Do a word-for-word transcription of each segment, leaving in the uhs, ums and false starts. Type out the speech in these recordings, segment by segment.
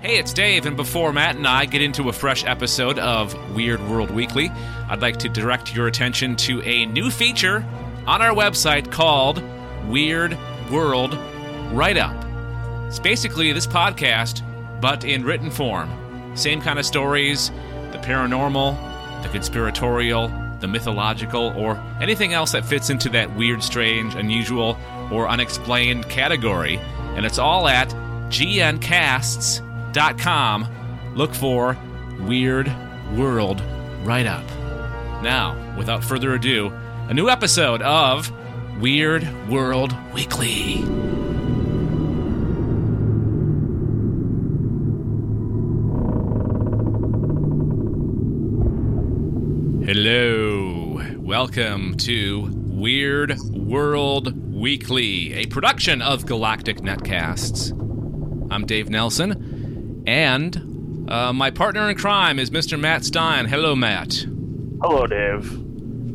Hey, it's Dave, and before Matt and I get into a fresh episode of Weird World Weekly, I'd like to direct your attention to a new feature on our website called Weird World Write-Up. It's basically this podcast, but in written form. Same kind of stories, the paranormal, the conspiratorial, the mythological, or anything else that fits into that weird, strange, unusual, or unexplained category. And it's all at G N Casts dot com. Look for Weird World Write-Up. Now, without further ado, a new episode of Weird World Weekly. Hello, welcome to Weird World Weekly, a production of Galactic Netcasts. I'm Dave Nelson, and uh, my partner in crime is Mister Matt Stein. Hello, Matt. Hello, Dave.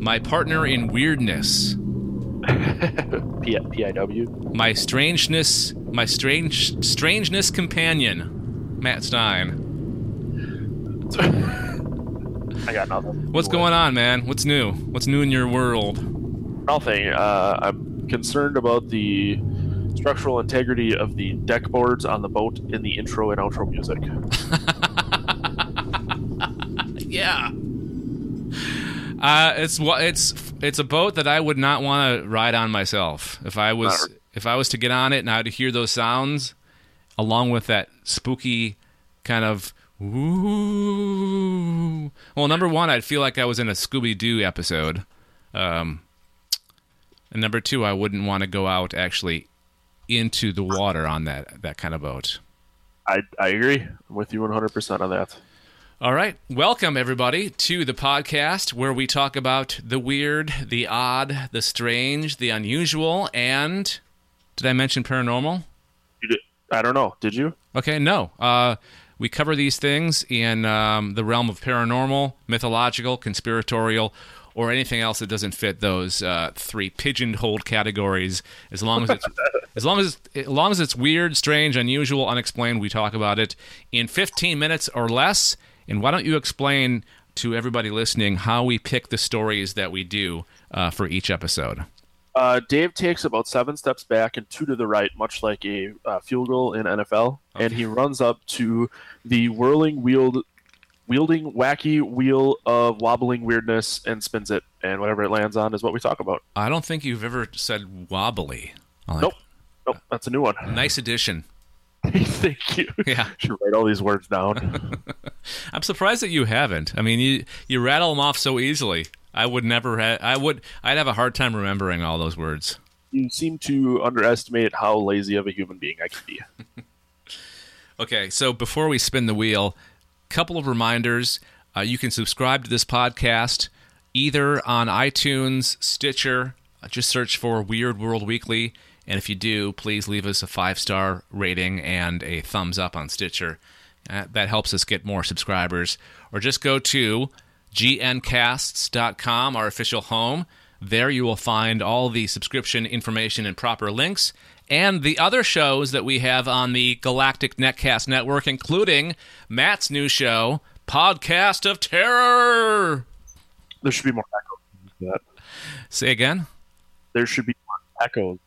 My partner in weirdness. P I W. My strangeness, my strange strangeness companion, Matt Stein. I got nothing. What's going on, man? What's new? What's new in your world? Nothing. Uh, I'm concerned about the structural integrity of the deck boards on the boat in the intro and outro music. Yeah. Uh, it's it's it's a boat that I would not want to ride on myself. If I was if I was to get on it and I had to hear those sounds, along with that spooky kind of. Ooh. Well, number one, I'd feel like I was in a Scooby-Doo episode. Um, and number two, I wouldn't want to go out actually into the water on that, that kind of boat. I I agree. I'm with you one hundred percent on that. All right. Welcome, everybody, to the podcast where we talk about the weird, the odd, the strange, the unusual, and did I mention paranormal? You did, I don't know. Did you? Okay, no. Uh... We cover these things in um, the realm of paranormal, mythological, conspiratorial, or anything else that doesn't fit those uh, three pigeonholed categories. As long as it's as long as as long as it's weird, strange, unusual, unexplained, we talk about it in fifteen minutes or less. And why don't you explain to everybody listening how we pick the stories that we do uh, for each episode? Uh, Dave takes about seven steps back and two to the right, much like a uh, field goal in N F L, okay. And he runs up to the whirling wheeled, wielding wacky wheel of wobbling weirdness and spins it, and whatever it lands on is what we talk about. I don't think you've ever said wobbly. Like, nope, nope, that's a new one. Nice addition. Thank you. Yeah, you should write all these words down. I'm surprised that you haven't. I mean, you you rattle them off so easily. I would never. Ha- I would. I'd have a hard time remembering all those words. You seem to underestimate how lazy of a human being I can be. Okay, so before we spin the wheel, a couple of reminders. Uh, you can subscribe to this podcast either on iTunes, Stitcher. Just search for Weird World Weekly, and if you do, please leave us a five-star rating and a thumbs up on Stitcher. Uh, that helps us get more subscribers. Or just go to G N Casts dot com, our official home. There you will find all the subscription information and proper links, and the other shows that we have on the Galactic Netcast Network, including Matt's new show, Podcast of Terror. There should be more echoes than that. Say again? There should be more echoes.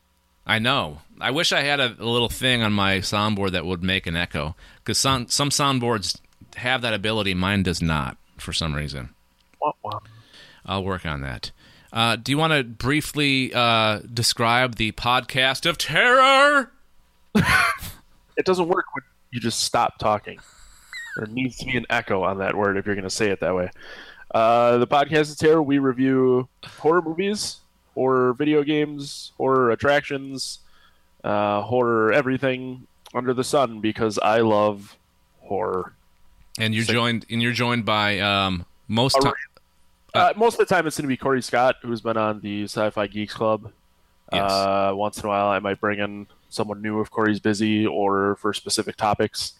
I know. I wish I had a, a little thing on my soundboard that would make an echo, because some, some soundboards have that ability. Mine does not, for some reason. I'll work on that. Uh, do you want to briefly uh, describe the Podcast of Terror? It doesn't work when you just stop talking. There needs to be an echo on that word if you're going to say it that way. Uh, the Podcast of Terror, we review horror movies, horror video games, horror attractions, uh, horror everything under the sun, because I love horror. And you're so, joined. And you're joined by um, most. Time- Uh, most of the time, it's going to be Corey Scott, who's been on the Sci-Fi Geeks Club. Yes. Uh, once in a while, I might bring in someone new if Corey's busy or for specific topics.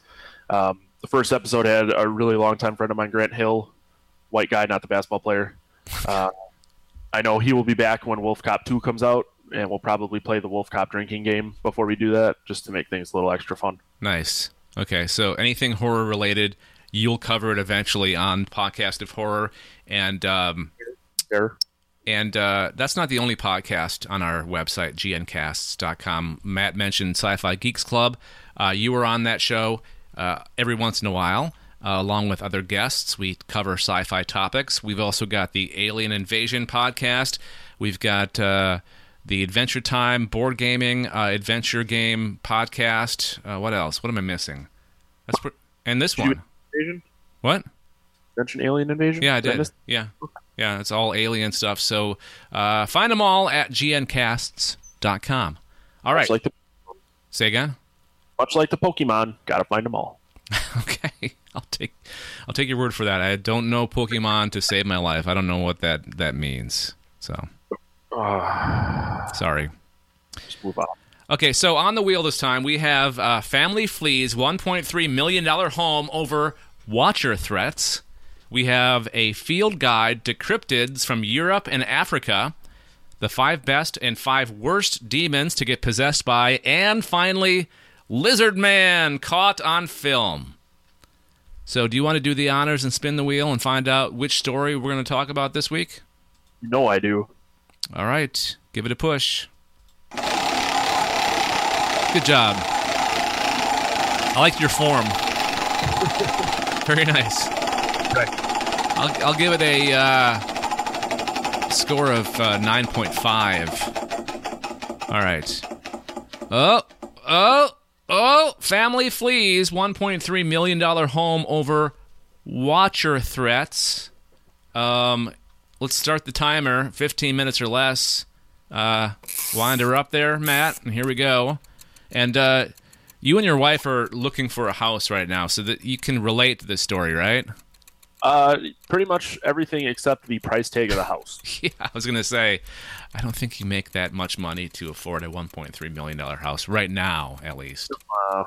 Um, the first episode had a really long-time friend of mine, Grant Hill, white guy, not the basketball player. Uh, I know he will be back when Wolf Cop two comes out, and we'll probably play the Wolf Cop drinking game before we do that, just to make things a little extra fun. Nice. Okay, so anything horror related, you'll cover it eventually on Podcast of Horror, and um, Terror. And uh, that's not the only podcast on our website, G N Casts dot com. Matt mentioned Sci-Fi Geeks Club. Uh, you were on that show uh, every once in a while, uh, along with other guests. We cover sci-fi topics. We've also got the Alien Invasion podcast. We've got uh, the Adventure Time board gaming, uh, adventure game podcast. Uh, what else? What am I missing? That's per- and this did one. Invasion? What? Mention Alien Invasion? Yeah, I did. did I miss- yeah. Okay. Yeah, it's all alien stuff. So uh, find them all at G N Casts dot com. All right. Much like the- Say again? Much like the Pokemon, got to find them all. Okay. I'll take I'll take your word for that. I don't know Pokemon to save my life. I don't know what that, that means. So uh, sorry. Just move on. Okay, so on the wheel this time, we have uh, Family Flea's one point three million dollars home over watcher threats. We have a field guide to cryptids from Europe and Africa, the five best and five worst demons to get possessed by, and finally, Lizard Man caught on film. So do you want to do the honors and spin the wheel and find out which story we're going to talk about this week? You know I do. All right. Give it a push. Good job. I like your form. Very nice. I'll, I'll give it a uh, score of uh, nine point five. All right. Oh, oh, oh. Family Flea's one point three million dollars home over watcher threats. Um, let's start the timer. fifteen minutes or less. Uh, wind her up there, Matt. And here we go. And uh, you and your wife are looking for a house right now, so that you can relate to this story, right? Uh, pretty much everything except the price tag of the house. Yeah, I was going to say, I don't think you make that much money to afford a one point three million dollars house right now, at least. Uh,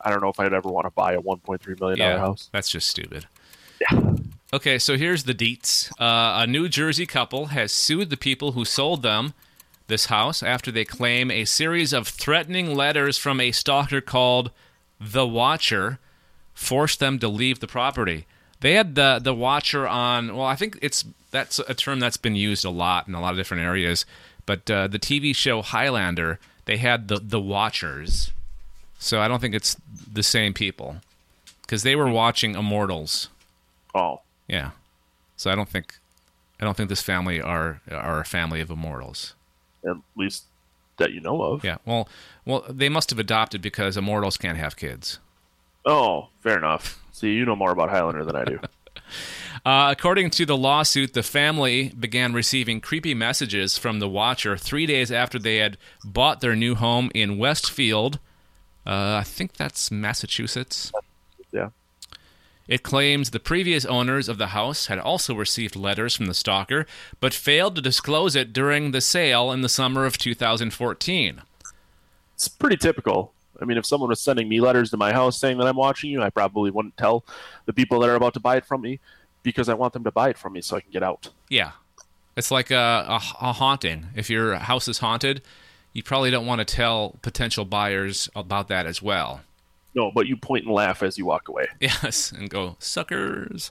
I don't know if I'd ever want to buy a one point three million dollars yeah, house. That's just stupid. Yeah. Okay, so here's the deets. Uh, a New Jersey couple has sued the people who sold them this house after they claim a series of threatening letters from a stalker called The Watcher forced them to leave the property. They had the the watcher on. Well, I think it's that's a term that's been used a lot in a lot of different areas. But uh, the T V show Highlander, they had the the watchers. So I don't think it's the same people because they were watching Immortals. Oh, yeah. So I don't think I don't think this family are are a family of Immortals. At least that you know of. Yeah. Well, well, they must have adopted because Immortals can't have kids. Oh, fair enough. See, you know more about Highlander than I do. uh, according to the lawsuit, the family began receiving creepy messages from the watcher three days after they had bought their new home in Westfield. Uh, I think that's Massachusetts. Yeah. It claims the previous owners of the house had also received letters from the stalker, but failed to disclose it during the sale in the summer of two thousand fourteen. It's pretty typical. I mean, if someone was sending me letters to my house saying that I'm watching you, I probably wouldn't tell the people that are about to buy it from me because I want them to buy it from me so I can get out. Yeah. It's like a, a, a haunting. If your house is haunted, you probably don't want to tell potential buyers about that as well. No, but you point and laugh as you walk away. Yes, and go, suckers.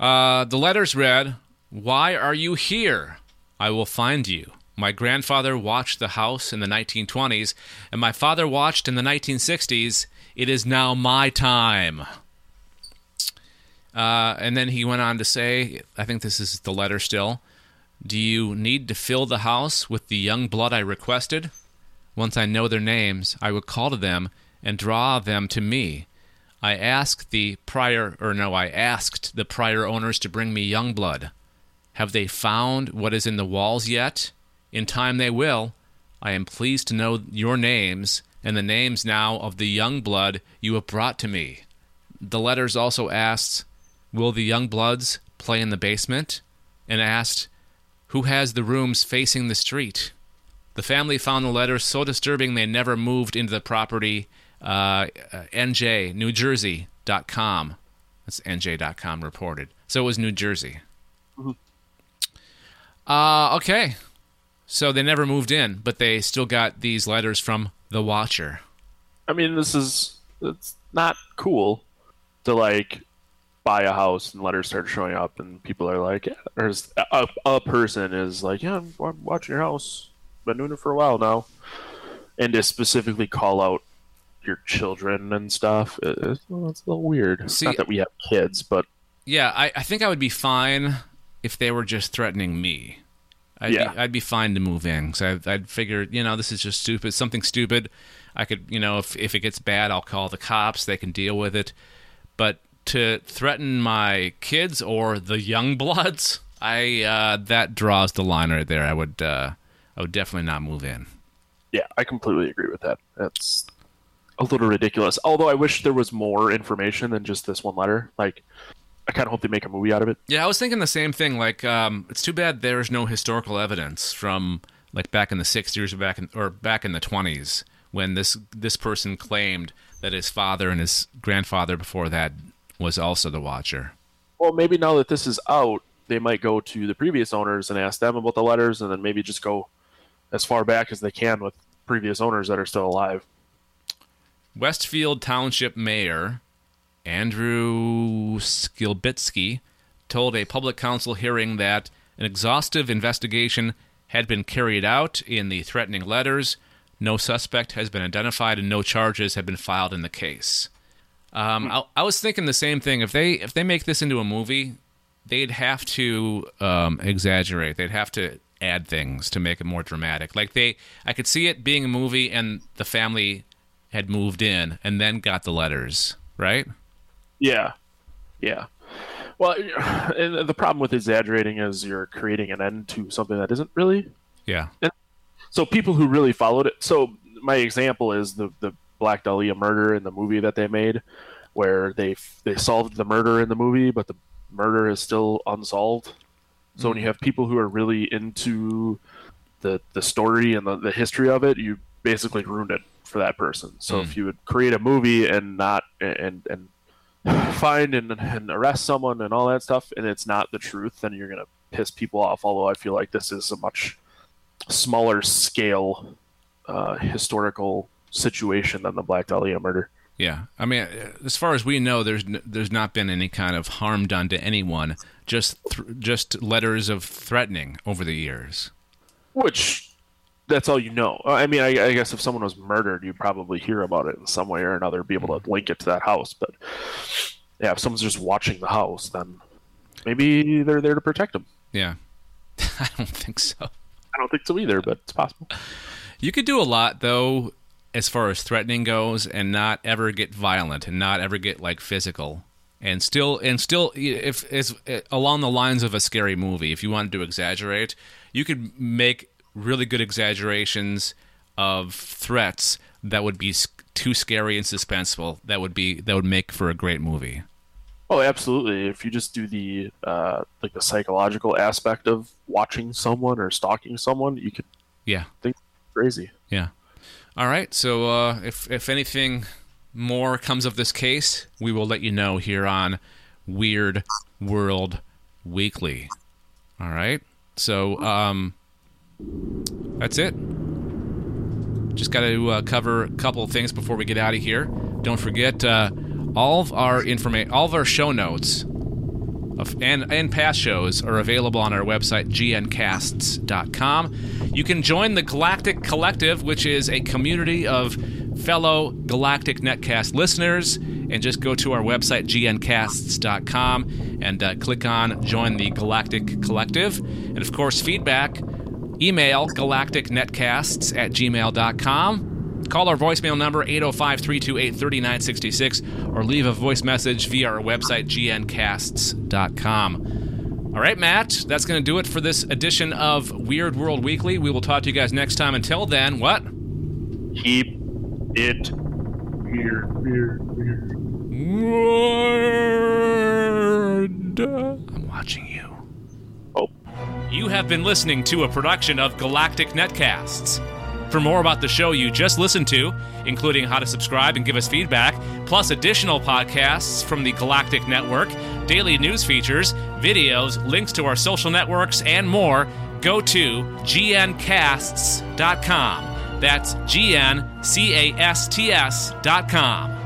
Uh, the letters read, "Why are you here? I will find you. My grandfather watched the house in the nineteen twenties, and my father watched in the nineteen sixties. It is now my time." Uh, and then he went on to say, I think this is the letter still, "Do you need to fill the house with the young blood I requested? Once I know their names, I will call to them and draw them to me. I asked the prior, or no, I asked the prior owners to bring me young blood. Have they found what is in the walls yet? In time they will. I am pleased to know your names and the names now of the young blood you have brought to me." The letters also asked, "Will the young bloods play in the basement?" And asked, "Who has the rooms facing the street?" The family found the letters so disturbing they never moved into the property. Uh, N J New Jersey dot com. That's N J dot com reported. So it was New Jersey. Mm-hmm. Uh, okay. So they never moved in, but they still got these letters from the watcher. I mean, this is it's not cool to like buy a house and letters start showing up and people are like, yeah, there's a, a person is like, yeah, I'm, I'm watching your house. Been doing it for a while now. And to specifically call out your children and stuff, it, it's, well, it's a little weird. See, not that we have kids, but... Yeah, I, I think I would be fine if they were just threatening me. I'd, yeah. be, I'd be fine to move in. So I'd, I'd figure, you know, this is just stupid, something stupid. I could, you know, if, if it gets bad, I'll call the cops. They can deal with it. But to threaten my kids or the young bloods, I uh, that draws the line right there. I would, uh, I would definitely not move in. Yeah, I completely agree with that. That's a little ridiculous. Although I wish there was more information than just this one letter. Like, I kind of hope they make a movie out of it. Yeah, I was thinking the same thing. Like, um, it's too bad there's no historical evidence from like back in the sixties or back in or back in the twenties when this this person claimed that his father and his grandfather before that was also the Watcher. Well, maybe now that this is out, they might go to the previous owners and ask them about the letters, and then maybe just go as far back as they can with previous owners that are still alive. Westfield Township Mayor Andrew Skilbitsky told a public council hearing that an exhaustive investigation had been carried out in the threatening letters. No suspect has been identified and no charges have been filed in the case. Um, hmm. I, I was thinking the same thing. If they if they make this into a movie, they'd have to um, exaggerate. They'd have to add things to make it more dramatic. Like they, I could see it being a movie and the family had moved in and then got the letters, right? Yeah, yeah. Well, and the problem with exaggerating is you're creating an end to something that isn't really. Yeah. And so people who really followed it. So my example is the the Black Dahlia murder in the movie that they made, where they they solved the murder in the movie, but the murder is still unsolved. So when you have people who are really into the the story and the, the history of it, you basically ruined it for that person. So mm. if you would create a movie and not and and find and, and arrest someone and all that stuff, and it's not the truth, then you're gonna piss people off. Although I feel like this is a much smaller scale uh, historical situation than the Black Dahlia murder. Yeah, I mean, as far as we know, there's n- there's not been any kind of harm done to anyone. Just th- just letters of threatening over the years. Which, that's all you know. I mean, I, I guess if someone was murdered, you'd probably hear about it in some way or another, be able to link it to that house. But yeah, if someone's just watching the house, then maybe they're there to protect them. Yeah, I don't think so. I don't think so either, but it's possible. You could do a lot, though, as far as threatening goes, and not ever get violent and not ever get like physical, and still and still if it's along the lines of a scary movie, if you wanted to exaggerate, you could make really good exaggerations of threats that would be too scary and suspenseful. That would be that would make for a great movie. Oh, absolutely. If you just do the uh, like the psychological aspect of watching someone or stalking someone, you could yeah think crazy. Yeah. All right, so uh, if if anything more comes of this case, we will let you know here on Weird World Weekly. All right, so um, that's it. Just got to uh, cover a couple of things before we get out of here. Don't forget uh, all of our informa- all of our show notes of, and and past shows are available on our website, G N Casts dot com. You can join the Galactic Collective, which is a community of fellow Galactic Netcast listeners, and just go to our website, G N Casts dot com, and uh, click on Join the Galactic Collective. And, of course, feedback, email galactic netcasts at gmail dot com. Call our voicemail number, eight oh five, three two eight, three nine six six, or leave a voice message via our website, G N Casts dot com. All right, Matt, that's going to do it for this edition of Weird World Weekly. We will talk to you guys next time. Until then, what? Keep it weird, weird, weird. Weird. I'm watching you. Oh. You have been listening to a production of Galactic Netcasts. For more about the show you just listened to, including how to subscribe and give us feedback, plus additional podcasts from the Galactic Network, daily news features, videos, links to our social networks, and more, go to G N Casts dot com. That's G N C A S T S dot com.